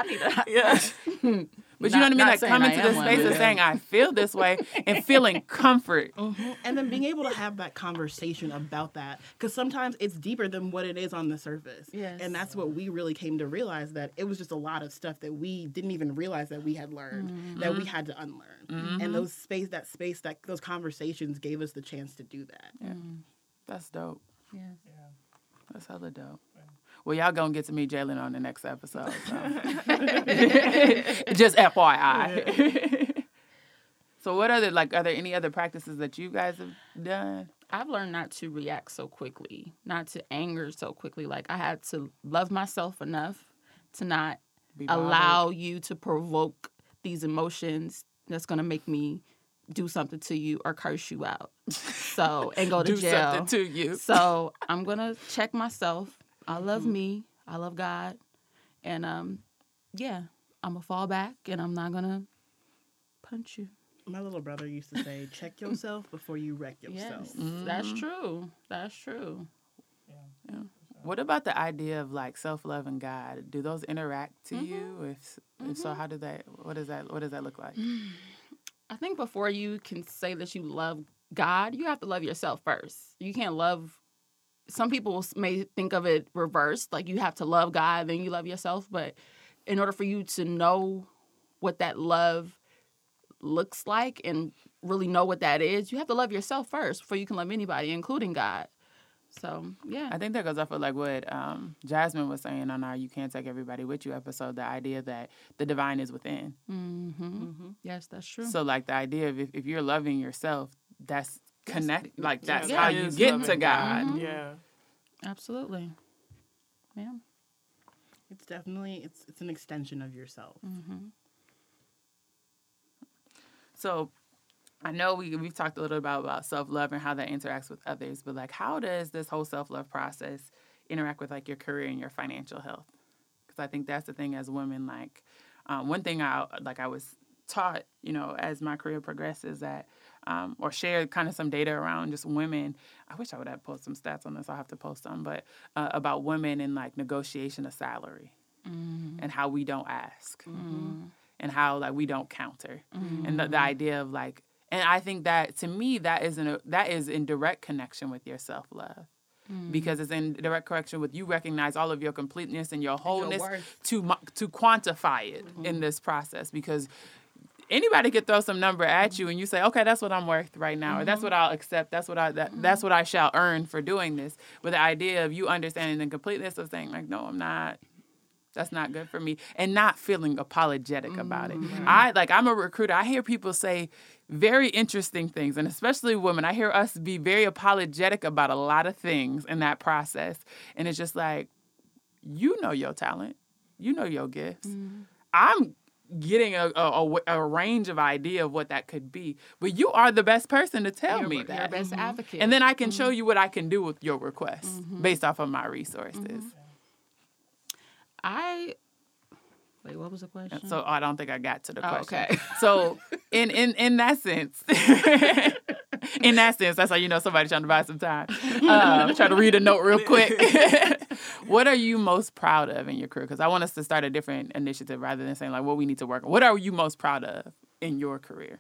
need that. Yeah. But you know what I mean? Like, coming to this space and saying, I feel this way, and feeling comfort. Mm-hmm. And then being able to have that conversation about that. Because sometimes it's deeper than what it is on the surface. Yes. And that's what we really came to realize, that it was just a lot of stuff that we didn't even realize that we had learned, that we had to unlearn. Mm-hmm. And that those conversations gave us the chance to do that. Yeah. That's dope. Yeah. That's hella dope. Well, y'all going to get to meet Jalen on the next episode. So. Just FYI. Yeah. So what are there any other practices that you guys have done? I've learned not to react so quickly, not to anger so quickly. Like, I had to love myself enough to not allow you to provoke these emotions that's going to make me do something to you or curse you out. So, and go to jail. Do something to you. So I'm going to check myself. I love me. I love God. And, I'm going to fall back, and I'm not going to punch you. My little brother used to say, check yourself before you wreck yourself. Yes, mm-hmm. That's true. That's true. Yeah. What about the idea of like self-love and God? Do those interact to mm-hmm. you? If so, how does that? What does that look like? I think before you can say that you love God, you have to love yourself first. You can't love. Some people may think of it reversed, like you have to love God, then you love yourself. But in order for you to know what that love looks like and really know what that is, you have to love yourself first before you can love anybody, including God. So, yeah. I think that goes off of like what Jasmine was saying on our You Can't Take Everybody With You episode, the idea that the divine is within. Mm-hmm. Mm-hmm. Yes, that's true. So, like, the idea of if you're loving yourself, that's connect. Like, that's how you get to God. Mm-hmm. Yeah. Absolutely. Yeah. It's definitely, it's an extension of yourself. Mm-hmm. So, I know we've talked a little about self-love and how that interacts with others, but, like, how does this whole self-love process interact with, like, your career and your financial health? Because I think that's the thing as women, like, one thing I was taught, you know, as my career progresses that, or shared kind of some data around just women. I wish I would have posted some stats on this. I'll have to post some, but about women and, like, negotiation of salary mm-hmm. and how we don't ask mm-hmm. and how, like, we don't counter. Mm-hmm. And the idea of, like, and I think that, to me, that is in direct connection with your self-love. Mm. Because it's in direct connection with you recognize all of your completeness and your wholeness and your worth, to quantify it mm-hmm. in this process. Because anybody could throw some number at mm-hmm. you and you say, okay, that's what I'm worth right now. Mm-hmm. Or that's what I'll accept. That's what I shall earn for doing this. But the idea of you understanding the completeness of saying, like, no, I'm not. That's not good for me. And not feeling apologetic about it. Mm-hmm. I'm a recruiter. I hear people say very interesting things. And especially women, I hear us be very apologetic about a lot of things in that process. And it's just like, you know your talent. You know your gifts. Mm-hmm. I'm getting a range of idea of what that could be. But you are the best person to tell me that. You're your best mm-hmm. advocate. And then I can mm-hmm. show you what I can do with your request mm-hmm. based off of my resources. Mm-hmm. What was the question? So I don't think I got to the question. Okay. So in that sense, that's how you know somebody's trying to buy some time. Try to read a note real quick. What are you most proud of in your career? Because I want us to start a different initiative rather than saying, like, what we need to work on. What are you most proud of in your career?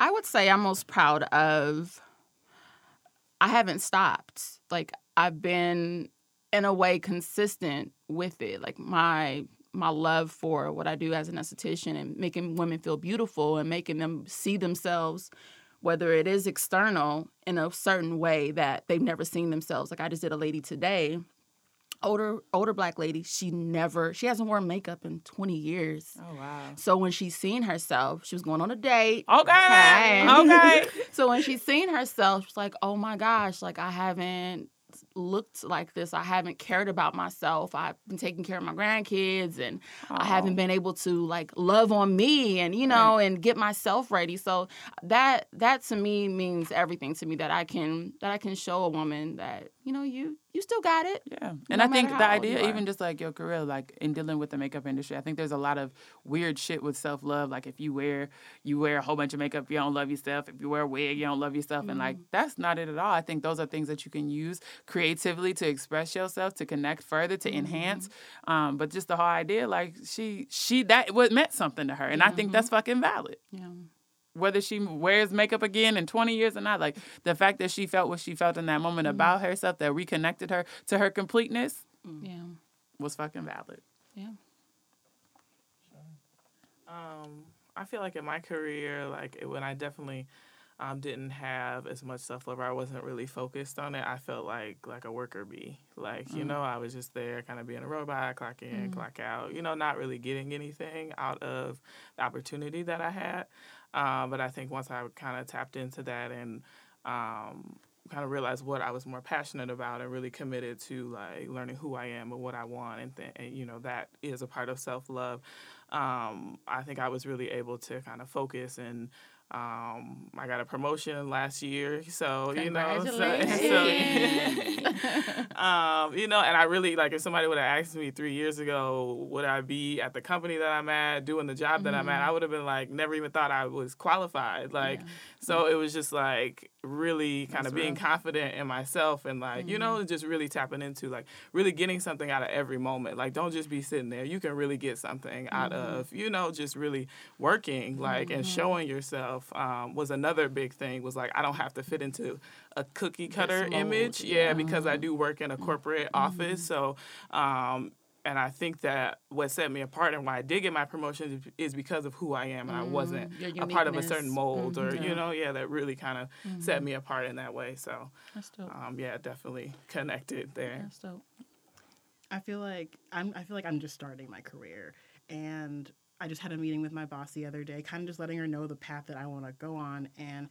I would say I'm most proud of I haven't stopped. Like, I've been, in a way, consistent with it. Like, my love for what I do as an esthetician and making women feel beautiful and making them see themselves, whether it is external, in a certain way that they've never seen themselves. Like, I just did a lady today, older Black lady. She hasn't worn makeup in 20 years. Oh, wow. So when she's seen herself, she was going on a date. Okay. So when she's seen herself, she's like, oh, my gosh, like, I haven't looked like this. I haven't cared about myself. I've been taking care of my grandkids and I haven't been able to, like, love on me and, you know, and get myself ready. So that to me means everything to me, that I can show a woman that, you know, you still got it. Yeah. And I think the idea, even just like your career, like in dealing with the makeup industry, I think there's a lot of weird shit with self-love. Like, if you wear a whole bunch of makeup, you don't love yourself. If you wear a wig, you don't love yourself. Mm-hmm. And, like, that's not it at all. I think those are things that you can use creatively to express yourself, to connect further, to enhance. But just the whole idea, like, she that what meant something to her. And I think that's fucking valid. Yeah. Whether she wears makeup again in 20 years or not, like, the fact that she felt what she felt in that moment about herself, that reconnected her to her completeness, was fucking valid. Yeah. I feel like in my career, like, when I definitely didn't have as much self-love, I wasn't really focused on it. I felt like a worker bee. Like, you know, I was just there kind of being a robot, clock in, clock out, you know, not really getting anything out of the opportunity that I had. But I think once I kind of tapped into that and kind of realized what I was more passionate about and really committed to, like, learning who I am and what I want and you know, that is a part of self-love, I think I was really able to kind of focus and I got a promotion last year, so Congratulations. You know, and I really, like, if somebody would have asked me 3 years ago, would I be at the company that I'm at, doing the job that I'm at, I would have been like, never even thought I was qualified. Like, so it was just like really kind of being confident in myself and like, you know, just really tapping into like really getting something out of every moment. Like, don't just be sitting there. You can really get something out of, you know, just really working like and showing yourself. Was another big thing was like, I don't have to fit into a cookie cutter image. Yeah, because I do work in a corporate office. So, and I think that what set me apart and why I did get my promotion is because of who I am, and I wasn't a part of a certain mold or, you know, that really kind of set me apart in that way. So, that's dope. Yeah, definitely connected there. That's dope. I feel like I'm just starting my career, and I just had a meeting with my boss the other day, kind of just letting her know the path that I want to go on. And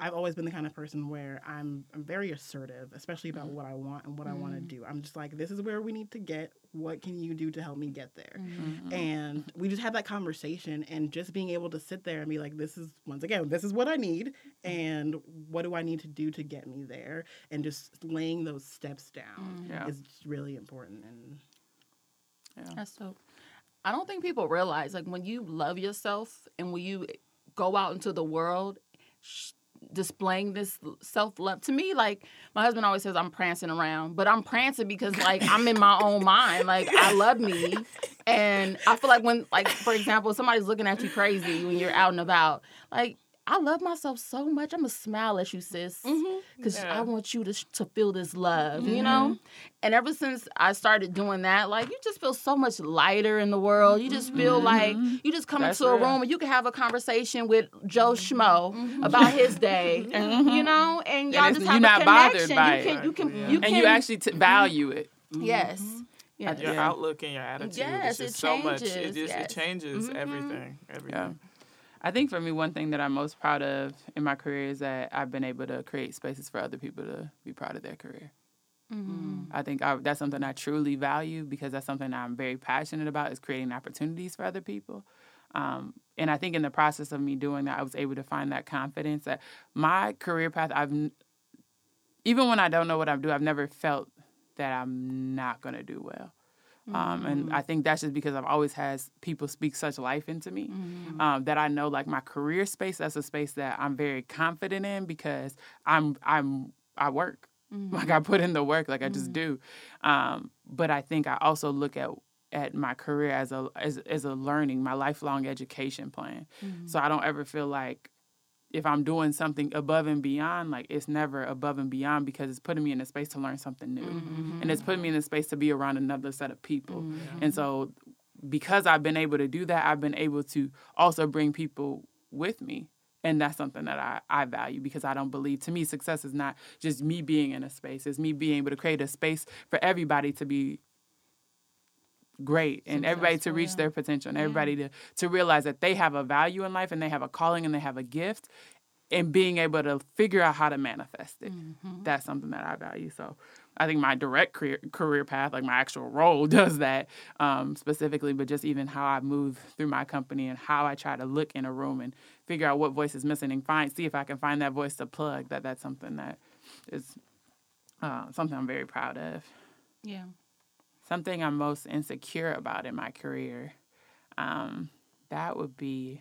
I've always been the kind of person where I'm very assertive, especially about what I want and what I want to do. I'm just like, this is where we need to get. What can you do to help me get there? And we just had that conversation, and just being able to sit there and be like, this is what I need, and what do I need to do to get me there? And just laying those steps down is really important. And that's dope. I don't think people realize, like, when you love yourself and when you go out into the world displaying this self-love. To me, like, my husband always says I'm prancing around, but I'm prancing because, like, I'm in my own mind. Like, I love me. And I feel like when, like, for example, somebody's looking at you crazy when you're out and about, like, I love myself so much. I'm going to smile at you, sis, because I want you to feel this love, you know? And ever since I started doing that, like, you just feel so much lighter in the world. You just feel like you just come into a room and you can have a conversation with Joe Schmo about his day, you know? And y'all just have a connection. You're not bothered by it. You actually value it. Yes. Yes. Your outlook and your attitude is just so much. It changes everything. Yeah. I think for me, one thing that I'm most proud of in my career is that I've been able to create spaces for other people to be proud of their career. I think that's something I truly value, because that's something I'm very passionate about, is creating opportunities for other people. And I think in the process of me doing that, I was able to find that confidence that my career path, even when I don't know what I'm doing, I've never felt that I'm not going to do well. And I think that's just because I've always had people speak such life into me that I know, like, my career space, that's a space that I'm very confident in, because I work. Like, I put in the work, like I just do. But I think I also look at my career as a learning, my lifelong education plan. So I don't ever feel like if I'm doing something above and beyond, like, it's never above and beyond, because it's putting me in a space to learn something new. And it's putting me in a space to be around another set of people. And so because I've been able to do that, I've been able to also bring people with me. And that's something that I value, because I don't believe, to me, success is not just me being in a space. It's me being able to create a space for everybody to be great and everybody to reach their potential, and everybody to realize that they have a value in life, and they have a calling, and they have a gift, and being able to figure out how to manifest it. That's something that I value. So I think my direct career path, like my actual role, does that specifically, but just even how I move through my company and how I try to look in a room and figure out what voice is missing and see if I can find that voice to plug. That's something that is something I'm very proud of. Yeah. Something I'm most insecure about in my career, that would be,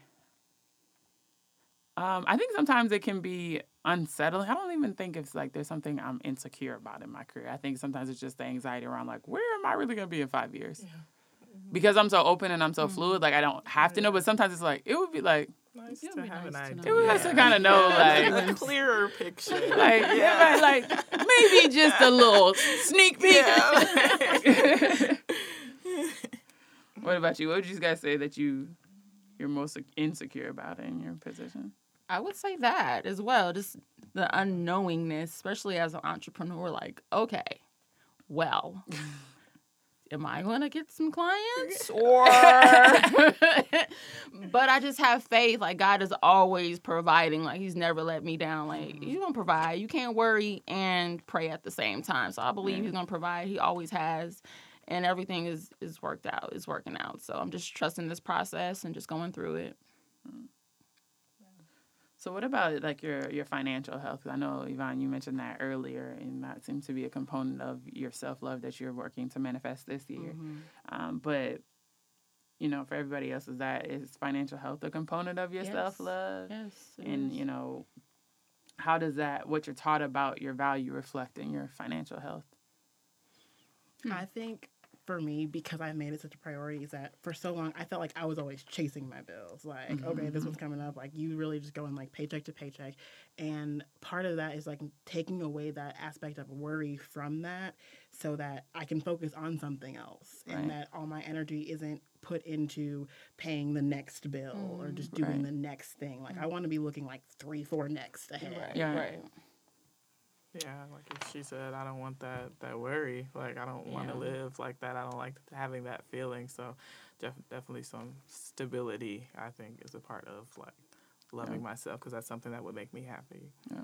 I think sometimes it can be unsettling. I don't even think it's like there's something I'm insecure about in my career. I think sometimes it's just the anxiety around, like, where am I really going to be in 5 years? Yeah. Because I'm so open and I'm so fluid, like, I don't have to know. But sometimes it's like, it would be like, nice to have an idea. It was nice to kind of know, like, a clearer picture. Like, like, maybe just a little sneak peek. Yeah. What about you? What would you guys say that you're most insecure about in your position? I would say that as well, just the unknowingness, especially as an entrepreneur. Like, okay, well. Am I going to get some clients? Or, but I just have faith. Like, God is always providing. Like, he's never let me down. Like, he's going to provide. You can't worry and pray at the same time. So I believe he's going to provide. He always has. And everything is worked out. It's working out. So I'm just trusting this process and just going through it. So what about like your financial health? I know, Yvonne, you mentioned that earlier, and that seems to be a component of your self-love that you're working to manifest this year. Mm-hmm. But, you know, for everybody else, is financial health a component of your self-love? Yes. And, you know, how does that, what you're taught about your value reflect in your financial health? I think for me, because I made it such a priority, is that for so long I felt like I was always chasing my bills. Like, mm-hmm. okay, this one's coming up. Like, you really just going like paycheck to paycheck. And part of that is like taking away that aspect of worry from that so that I can focus on something else, right. and that all my energy isn't put into paying the next bill or just doing the next thing. Like, I want to be looking like 3-4 next ahead. Right. Yeah. Right. Yeah, like she said, I don't want that worry. Like, I don't want to live like that. I don't like having that feeling. So definitely some stability, I think, is a part of, like, loving myself, because that's something that would make me happy. Yeah.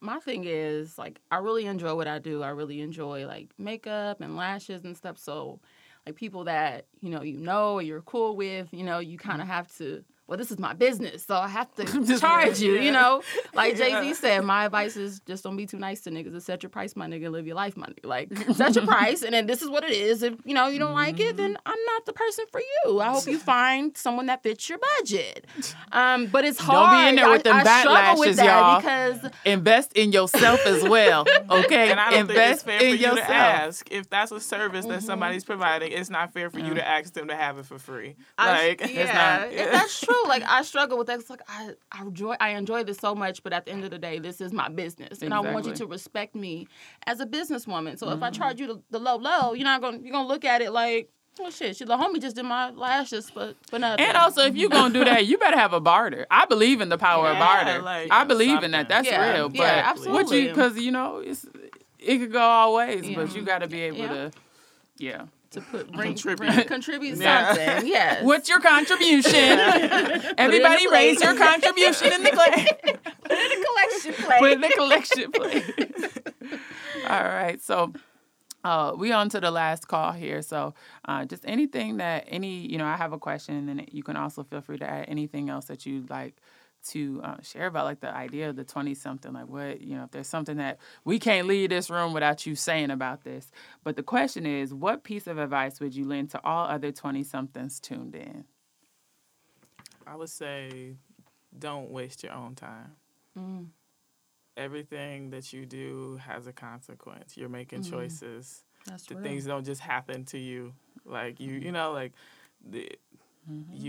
My thing is, like, I really enjoy what I do. I really enjoy, like, makeup and lashes and stuff. So, like, people that, you know or you're cool with, you know, you kind of have to, well, this is my business, so I have to charge you, you know? Like Jay-Z said, my advice is just don't be too nice to niggas. It's set your price, my nigga, live your life, my nigga. Like, set your price, and then this is what it is. If, you know, you don't like it, then I'm not the person for you. I hope you find someone that fits your budget. But it's hard. Don't be in there with them bat lashes, y'all. Because invest in yourself as well, okay? And I don't think it's fair for you to ask. If that's a service that somebody's providing, it's not fair for you to ask them to have it for free. If that's true. Like, I struggle with that. It's like, I enjoy this so much, but at the end of the day, this is my business. And I want you to respect me as a businesswoman. So if I charge you the low, you're not gonna look at it like, well, shit, the homie just did my lashes for nothing. And also, if you're going to do that, you better have a barter. I believe in the power of barter. Like, I believe in that. That's real. But absolutely. Because, it could go all ways, but you got to be able to contribute something. Yes. What's your contribution? Everybody raise your contribution in the plate. Put it in the collection plate. All right. So we on to the last call here. So just anything that I have a question, and you can also feel free to add anything else that you'd like to share about, like, the idea of the 20-something, like, what, if there's something that we can't leave this room without you saying about this. But the question is, what piece of advice would you lend to all other 20-somethings tuned in? I would say, don't waste your own time. Mm. Everything that you do has a consequence. You're making choices. That's real. Things don't just happen to you. Like, you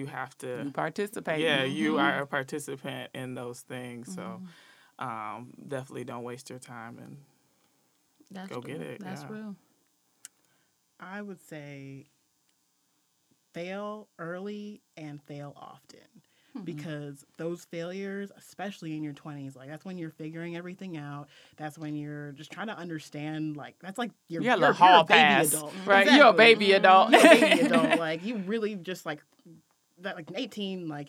have to... You participate. Yeah, you are a participant in those things. So definitely don't waste your time and get it. That's real. I would say fail early and fail often. Because those failures, especially in your 20s, like, that's when you're figuring everything out. That's when you're just trying to understand, like, that's like you're a baby adult. Right, exactly. You're a baby adult. Like, you really just, like, that, like, 18, like,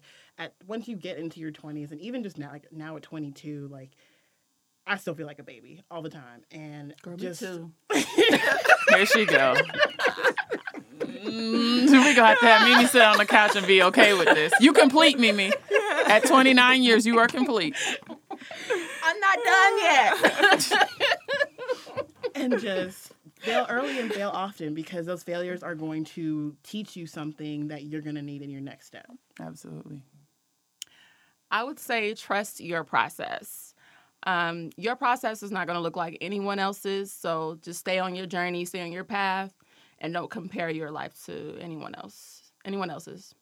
once you get into your 20s, and even just now, like, now at 22, like, I still feel like a baby all the time. And girl, just... me too. Here she go. So we're going to have Mimi sit on the couch and be okay with this. You complete, Mimi. At 29 years, you are complete. I'm not done yet. And just fail early and fail often, because those failures are going to teach you something that you're going to need in your next step. Absolutely. I would say trust your process. Your process is not going to look like anyone else's, so just stay on your journey, stay on your path. And don't compare your life to anyone else. Anyone else's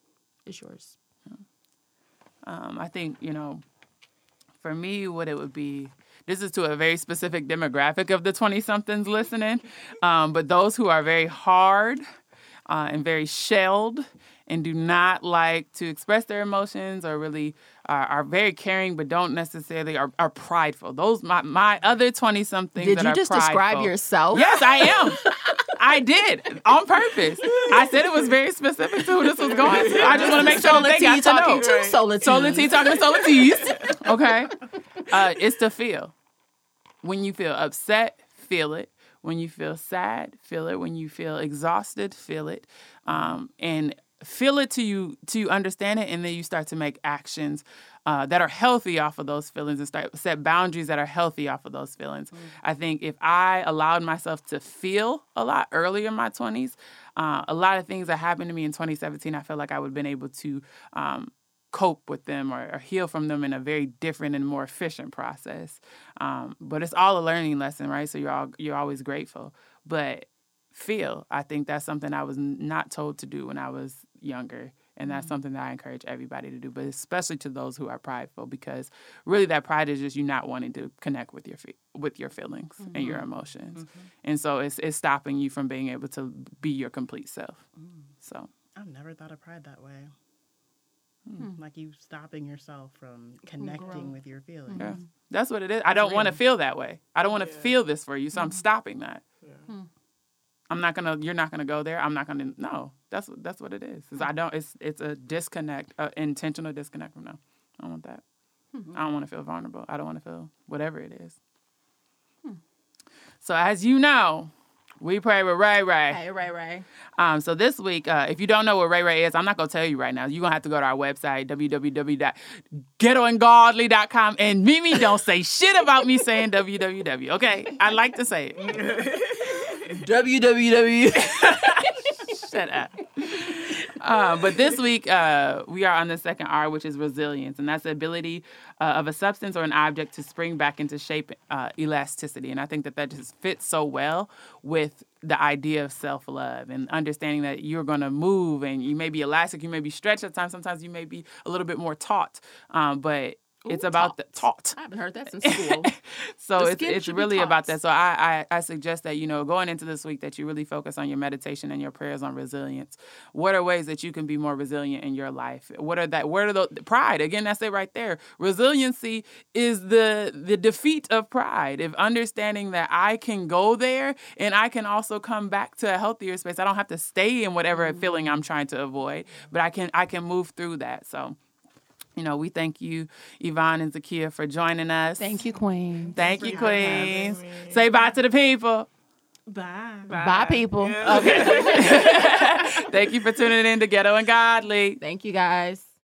is yours. Yeah. I think, for me, what it would be, this is to a very specific demographic of the 20-somethings listening, but those who are very hard and very shelled and do not like to express their emotions, or really are very caring but don't necessarily are prideful. Those my other 20-somethings that are prideful. Did you just describe yourself? Yes, I am. I did, on purpose. I said it was very specific to who this was going to. I just want to make sure that they got to know. Sola T talking to Sola T's. Okay. It's to feel. When you feel upset, feel it. When you feel sad, feel it. When you feel exhausted, feel it. And feel it till you understand it, and then you start to make actions that are healthy off of those feelings and start set boundaries that are healthy off of those feelings. Mm-hmm. I think if I allowed myself to feel a lot earlier in my 20s, a lot of things that happened to me in 2017, I felt like I would have been able to cope with them or heal from them in a very different and more efficient process. But it's all a learning lesson, right? So you're always grateful. But feel, I think that's something I was not told to do when I was younger. And that's something that I encourage everybody to do, but especially to those who are prideful, because really that pride is just you not wanting to connect with your feelings mm-hmm. and your emotions. Mm-hmm. And so it's stopping you from being able to be your complete self. Mm. So I've never thought of pride that way. Mm. Like you stopping yourself from connecting with your feelings. Yeah. That's what it is. I don't want to feel that way. I don't want to feel this for you, so I'm stopping that. Yeah. Mm. You're not gonna go there. I'm not gonna. No, that's what it is. Cause I don't. It's a disconnect, an intentional disconnect from no. I don't want that. Mm-hmm. I don't want to feel vulnerable. I don't want to feel whatever it is. Mm. So as you know, we pray with Ray Ray. Hey, Ray Ray. So this week, if you don't know what Ray Ray is, I'm not gonna tell you right now. You're gonna have to go to our website, www.ghettoandgodly.com, and Mimi don't say shit about me saying www. Okay, I like to say it. www. Shut up. But this week, we are on the second R, which is resilience. And that's the ability of a substance or an object to spring back into shape, elasticity. And I think that just fits so well with the idea of self-love and understanding that you're going to move and you may be elastic, you may be stretched at times. Sometimes you may be a little bit more taut. But it's about the taut. I haven't heard that since school. So it's really about that. So I suggest that, going into this week that you really focus on your meditation and your prayers on resilience. What are ways that you can be more resilient in your life? What are the pride? Again, that's it right there. Resiliency is the defeat of pride. If understanding that I can go there and I can also come back to a healthier space. I don't have to stay in whatever feeling I'm trying to avoid, but I can move through that. So we thank you, Yvonne and Zakiya, for joining us. Thank you, Queen. Thank you, Queens. Say bye to the people. Bye. Bye, bye people. Yeah. Okay. Thank you for tuning in to Ghetto and Godly. Thank you, guys.